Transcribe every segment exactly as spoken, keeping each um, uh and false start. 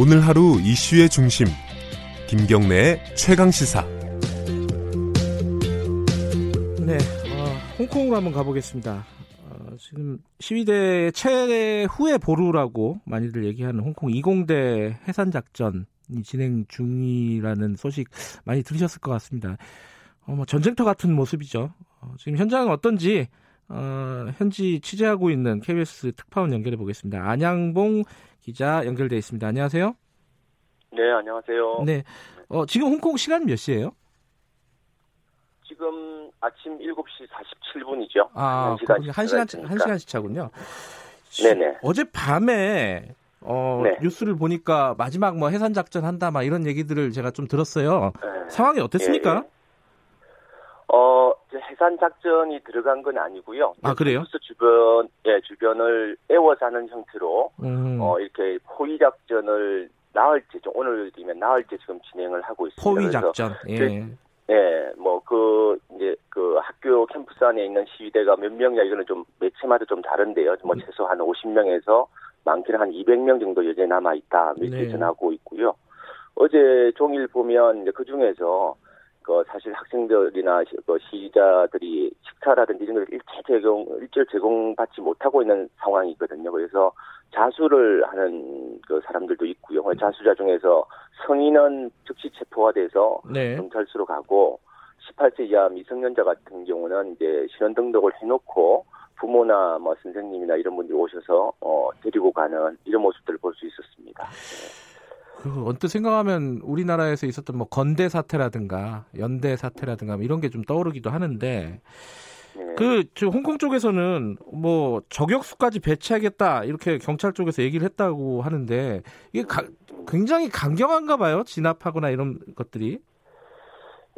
오늘 하루 이슈의 중심, 김경래의 최강시사. 네, 어, 홍콩으로 한번 가보겠습니다. 어, 지금 시위대의 최후의 보루라고 많이들 얘기하는 홍콩 이공대 해산작전이 진행 중이라는 소식 많이 들으셨을 것 같습니다. 어, 뭐 전쟁터 같은 모습이죠. 어, 지금 현장은 어떤지 어, 현지 취재하고 있는 케이비에스 특파원 연결해 보겠습니다. 안양봉 기자 연결돼 있습니다. 안녕하세요. 네, 안녕하세요. 네, 어, 지금 홍콩 시간 몇 시예요? 지금 아침 일곱 시 사십칠 분이죠. 아, 한 시간 한 시간씩 차군요. 네네. 어젯밤에 어, 네. 뉴스를 보니까 마지막 뭐 해산 작전 한다 막 이런 얘기들을 제가 좀 들었어요. 네. 상황이 어땠습니까? 네. 어, 이제 해산 작전이 들어간 건 아니고요. 아, 그래요? 뉴스 주변, 예, 주변을 애워싸는 형태로, 음. 어, 이렇게 포위 작전을 나흘째, 오늘이면 나흘째 지금 진행을 하고 있습니다. 포위 작전, 예. 그, 예, 뭐, 그, 이제, 그 학교 캠퍼스 안에 있는 시위대가 몇 명이야, 이거는 좀 매체마다 좀 다른데요. 뭐, 음. 최소 한 오십 명에서 많게는 한 이백 명 정도 여전히 남아있다, 이렇게 네. 전하고 있고요. 어제 종일 보면, 이제 그 중에서, 그 사실 학생들이나 시위자들이 식사라든지 이런 걸 일체 제공, 일절 제공받지 못하고 있는 상황이거든요. 그래서 자수를 하는 그 사람들도 있고요. 자수자 중에서 성인은 즉시 체포가 돼서 네. 경찰서로 가고 십팔 세 이하 미성년자 같은 경우는 이제 신원 등록을 해놓고 부모나 뭐 선생님이나 이런 분들이 오셔서 어, 데리고 가는 이런 모습들을 볼 수 있었습니다. 네. 그 언뜻 생각하면 우리나라에서 있었던 뭐 건대 사태라든가 연대 사태라든가 이런 게 좀 떠오르기도 하는데 네. 그 지금 홍콩 쪽에서는 뭐 저격수까지 배치하겠다 이렇게 경찰 쪽에서 얘기를 했다고 하는데 이게 가, 굉장히 강경한가 봐요. 진압하거나 이런 것들이.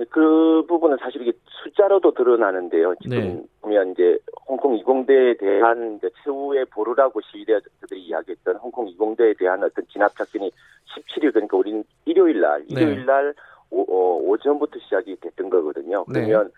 그 부분은 사실 이게 숫자로도 드러나는데요. 지금 네. 보면 이제 홍콩 이공대에 대한 이제 최후의 보루라고 시위대들이 이야기했던 홍콩 이공대에 대한 어떤 진압 작전이 십칠 일 그러니까 우리는 일요일 날, 일요일 날 네. 오, 오, 오전부터 시작이 됐던 거거든요. 그러면 네.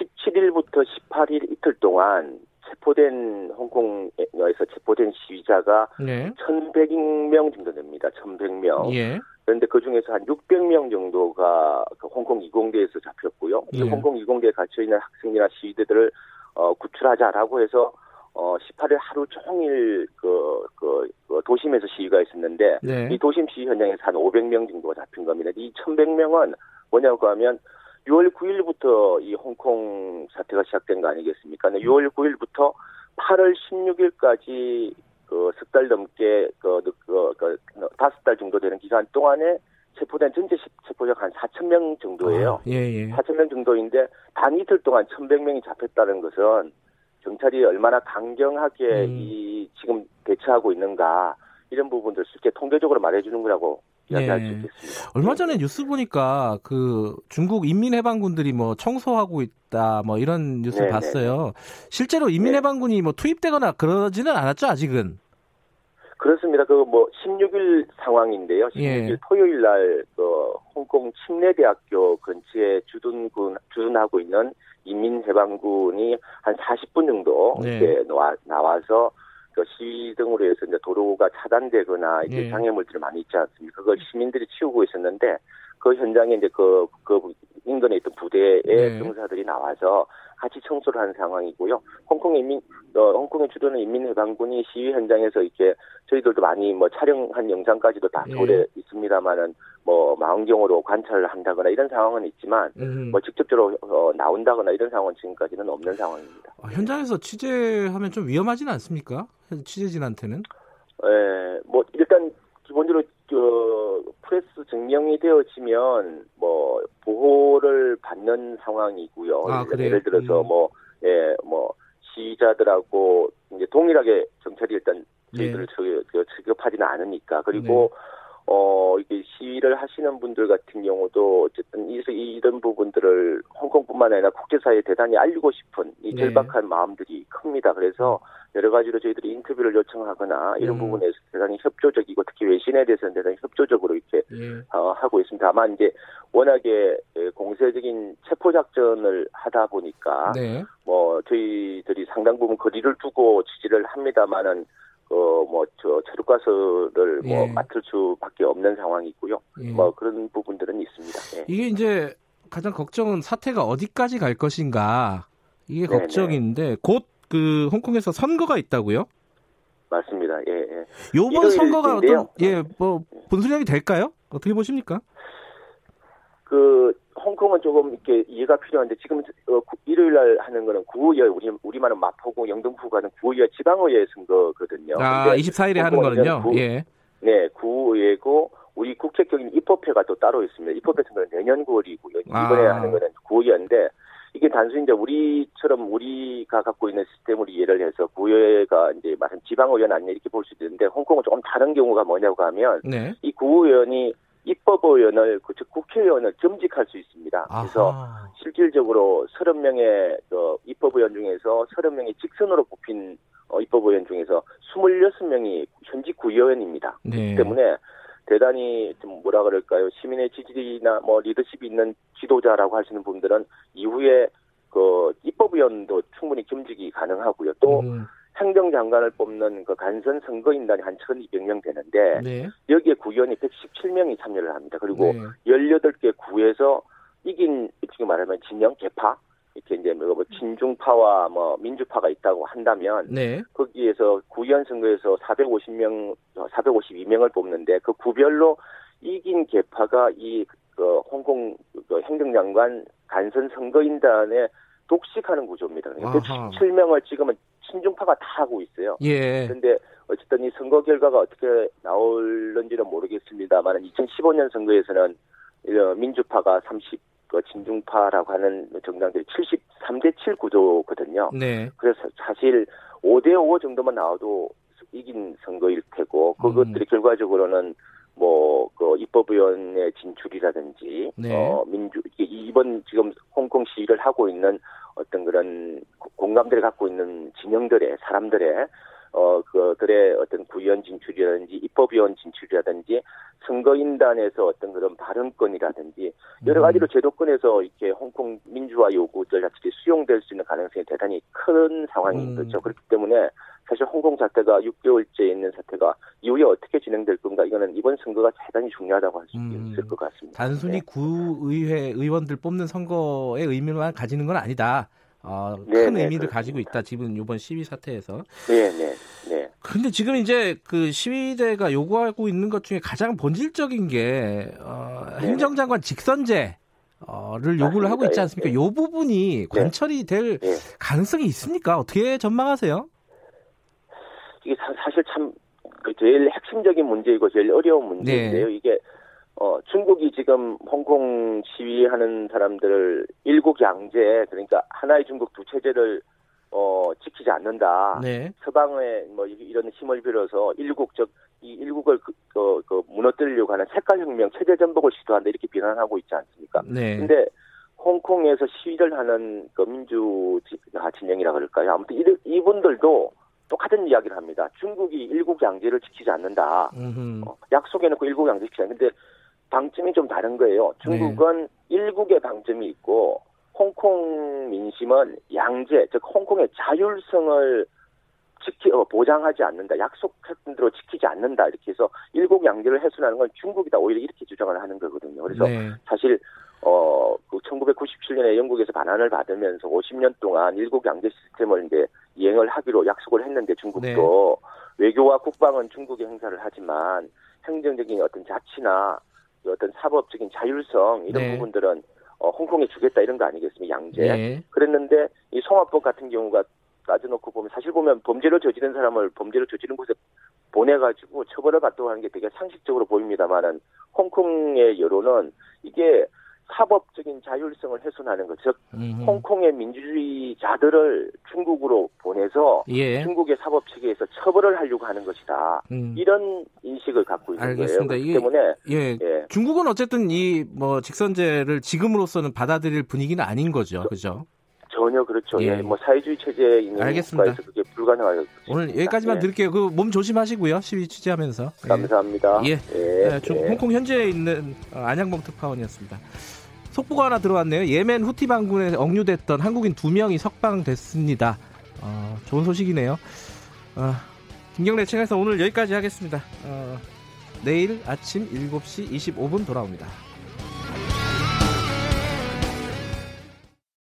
십칠 일부터 십팔 일 이틀 동안 체포된 홍콩에서 체포된 시위자가 네. 천백 명 정도 됩니다. 천백 명. 예. 그런데 그 중에서 한 육백 명 정도가 홍콩 이공대에서 잡혔고요. 예. 홍콩 이공대에 갇혀 있는 학생이나 시위대들을 어, 구출하자라고 해서 어, 십팔 일 하루 종일 그, 그, 그 도심에서 시위가 있었는데 네. 이 도심 시위 현장에서 한 오백 명 정도가 잡힌 겁니다. 이 천백 명은 뭐냐고 하면 유월 구일부터 이 홍콩 사태가 시작된 거 아니겠습니까? 유월 구일부터 팔월 십육일까지 그 석 달 넘게 그, 그, 그, 그 다섯 달 정도 되는 기간 동안에 체포된 전체 체포자가 한 사천 명 정도예요. 아, 예, 예. 사천 명 정도인데 단 이틀 동안 천백 명이 잡혔다는 것은 경찰이 얼마나 강경하게 음. 이 지금 대처하고 있는가 이런 부분들 쉽게 통계적으로 말해주는 거라고. 네. 얼마 전에 뉴스 보니까 그 중국 인민해방군들이 뭐 청소하고 있다 뭐 이런 뉴스 네, 봤어요. 네. 실제로 인민해방군이 네. 뭐 투입되거나 그러지는 않았죠 아직은. 그렇습니다. 그 뭐 십육 일 상황인데요. 십육 일 예. 토요일 날 그 홍콩 침례대학교 근처에 주둔군 주둔하고 있는 인민해방군이 한 사십 분 정도 네. 이제 나와, 나와서. 시위 등으로 해서 이제 도로가 차단되거나 이제 네. 장애물들이 많이 있지 않습니까? 그걸 시민들이 치우고 있었는데 그 현장에 이제 그, 그 인근에 있던 부대의 네. 병사들이 나와서 같이 청소를 하는 상황이고요. 홍콩 인민, 어, 홍콩에 주둔하는 인민해방군이 시위 현장에서 이렇게 저희들도 많이 뭐 촬영한 영상까지도 다 돌에 네. 있습니다만은 뭐 망원경으로 관찰을 한다거나 이런 상황은 있지만 음. 뭐 직접적으로 어, 나온다거나 이런 상황은 지금까지는 없는 상황입니다. 아, 현장에서 취재하면 좀 위험하지는 않습니까? 취재진한테는? 예, 뭐 일단 기본적으로 그 프레스 증명이 되어지면 뭐 보호를 받는 상황이고요. 아, 예를 들어서 음. 뭐 예, 뭐 시위자들하고 이제 동일하게 경찰이 일단 저희들을 네. 취급하지는 않으니까 그리고 네. 어 이게 시위를 하시는 분들 같은 경우도 어쨌든 이, 이런 부분들을 홍콩뿐만 아니라 국제사회에 대단히 알리고 싶은 이 절박한 네. 마음들이 큽니다. 그래서 여러 가지로 저희들이 인터뷰를 요청하거나 이런 음. 부분에서 대단히 협조적이고 특히 외신에 대해서는 대단히 협조적으로 이렇게 네. 어, 하고 있습니다. 다만 이제 워낙에 공세적인 체포 작전을 하다 보니까 네. 뭐 저희들이 상당 부분 거리를 두고 취재를 합니다만은. 어, 뭐, 저, 체류가스를 뭐, 예. 맡을 수밖에 없는 상황이고요. 예. 뭐, 그런 부분들은 있습니다. 예. 이게 이제 가장 걱정은 사태가 어디까지 갈 것인가. 이게 네네. 걱정인데, 곧 그, 홍콩에서 선거가 있다고요? 맞습니다. 예, 예. 요번 선거가 어떤, 예, 뭐, 분수령이 될까요? 어떻게 보십니까? 그, 홍콩은 조금 이렇게 이해가 필요한데 지금 일요일 날 하는 거는 구의회 우리 우리만은 마포구 영등포구는 구의회 지방의회 선거거든요. 아 이십사 일에 하는 거는요. 구, 예. 네 구의회고 우리 국책적인 입법회가 또 따로 있습니다. 입법회 선거는 내년 구월이고 이번에 아. 하는 거는 구의회인데 이게 단순히 이제 우리처럼 우리가 갖고 있는 시스템을 이해를 해서 구의회가 이제 말하자면 지방의회는 아니냐 이렇게 볼 수도 있는데 홍콩은 조금 다른 경우가 뭐냐고 하면 네. 이 구의원이 입법의원을, 즉 국회의원을 점직할 수 있습니다. 그래서 아하. 실질적으로 삼십 명의 입법의원 중에서 삼십 명이 직선으로 뽑힌 입법의원 중에서 이십육 명이 현직 구의원입니다. 네. 그렇기 때문에 대단히 좀 뭐라 그럴까요? 시민의 지지나 뭐 리더십이 있는 지도자라고 하시는 분들은 이후에 그 입법의원도 충분히 겸직이 가능하고요. 또 음. 행정장관을 뽑는 그 간선 선거인단이 한 천이백 명 되는데 네. 여기에 구의원이 백십칠 명이 참여를 합니다. 그리고 네. 열여덟 개 구에서 이긴 지금 말하면 진영 개파 이렇게 이제 뭐 진중파와 뭐 민주파가 있다고 한다면 네. 거기에서 구의원 선거에서 사백오십 명 사백오십이 명을 뽑는데 그 구별로 이긴 개파가 이 그 홍콩 그 행정장관 간선 선거인단에 독식하는 구조입니다. 백십칠 명을 지금은 친중파가 다 하고 있어요. 예. 그런데 어쨌든 이 선거 결과가 어떻게 나올는지는 모르겠습니다만 이천십오 년 선거에서는 민주파가 삼십, 진중파라고 하는 정당들이 칠십삼 대 칠 구조거든요. 네. 그래서 사실 오 대 오 정도만 나와도 이긴 선거일 테고 그것들이 음. 결과적으로는 뭐 그 입법위원회 진출이라든지 네. 어, 민주 이번 지금 홍콩 시위를 하고 있는 어떤 그런 공감대를 갖고 있는 진영들의 사람들의 어 그들의 어떤 구의원 진출이라든지 입법위원 진출이라든지 선거인단에서 어떤 그런 발언권이라든지 여러 가지로 제도권에서 이렇게 홍콩 민주화 요구들 자체가 수용될 수 있는 가능성이 대단히 큰 상황인 거죠. 음. 그렇기 때문에 사실 홍콩 사태가 육 개월째 있는 사태가 이후에 어떻게 진행될 건가 이거는 이번 선거가 대단히 중요하다고 할 수 음. 있을 것 같습니다. 단순히 네. 구의회 의원들 뽑는 선거의 의미만 가지는 건 아니다. 어, 네네, 큰 의미를 그렇습니다. 가지고 있다. 지금 이번 시위 사태에서. 네네. 네. 그런데 지금 이제 그 시위대가 요구하고 있는 것 중에 가장 본질적인 게 어, 행정장관 직선제를 맞습니다. 요구를 하고 있지 않습니까? 네. 이 부분이 관철이 될 네. 가능성이 있습니까? 어떻게 전망하세요? 이게 사실 참 제일 핵심적인 문제이고 제일 어려운 문제인데요. 네. 이게 어, 중국이 지금 홍콩 시위하는 사람들을 일국 양제, 그러니까 하나의 중국 두 체제를, 어, 지키지 않는다. 네. 서방의 뭐 이런 힘을 빌어서 일국, 즉, 이 일국을 그, 그, 그 무너뜨리려고 하는 색깔혁명, 체제 전복을 시도한다. 이렇게 비난하고 있지 않습니까? 네. 근데 홍콩에서 시위를 하는 그 민주 진영이라 그럴까요? 아무튼 이들, 이분들도 똑같은 이야기를 합니다. 중국이 일국 양제를 지키지 않는다. 어, 약속해놓고 일국 양제 지키지 않는데 방점이 좀 다른 거예요. 중국은 네. 일국의 방점이 있고 홍콩 민심은 양제, 즉 홍콩의 자율성을 지키 어, 보장하지 않는다. 약속했던 대로 지키지 않는다. 이렇게 해서 일국 양제를 훼손하는 건 중국이다. 오히려 이렇게 주장을 하는 거거든요. 그래서 네. 사실 어, 그 천구백구십칠 년에 영국에서 반환을 받으면서 오십 년 동안 일국 양제 시스템을 이제 이행을 하기로 약속을 했는데 중국도 네. 외교와 국방은 중국이 행사를 하지만 행정적인 어떤 자치나 어떤 사법적인 자율성 이런 네. 부분들은 어, 홍콩에 주겠다 이런 거 아니겠습니까? 양제. 네. 그랬는데 이 송화법 같은 경우가 따져놓고 보면 사실 보면 범죄를 저지른 사람을 범죄를 저지른 곳에 보내가지고 처벌을 받도록 하는 게 되게 상식적으로 보입니다만은 홍콩의 여론은 이게 사법적인 자율성을 훼손하는 것, 즉 음흠. 홍콩의 민주주의자들을 중국으로 보내서 예. 중국의 사법 체계에서 처벌을 하려고 하는 것이다. 음. 이런 인식을 갖고 있는 알겠습니다. 거예요. 그렇기 때문에 예. 예. 중국은 어쨌든 이 뭐 직선제를 지금으로서는 받아들일 분위기는 아닌 거죠, 그죠? 전혀 그렇죠. 예. 예. 뭐 사회주의 체제에 있는 국가에서 그게 불가능하죠. 오늘 여기까지만 예. 드릴게요. 그 몸 조심하시고요. 시위 취재하면서 감사합니다. 예. 예. 예. 예. 홍콩 현지에 있는 안양봉 특파원이었습니다. 속보가 하나 들어왔네요. 예멘 후티 반군에 억류됐던 한국인 두 명이 석방됐습니다. 어, 좋은 소식이네요. 어, 김경래 채널에서 오늘 여기까지 하겠습니다. 어, 내일 아침 일곱 시 이십오 분 돌아옵니다.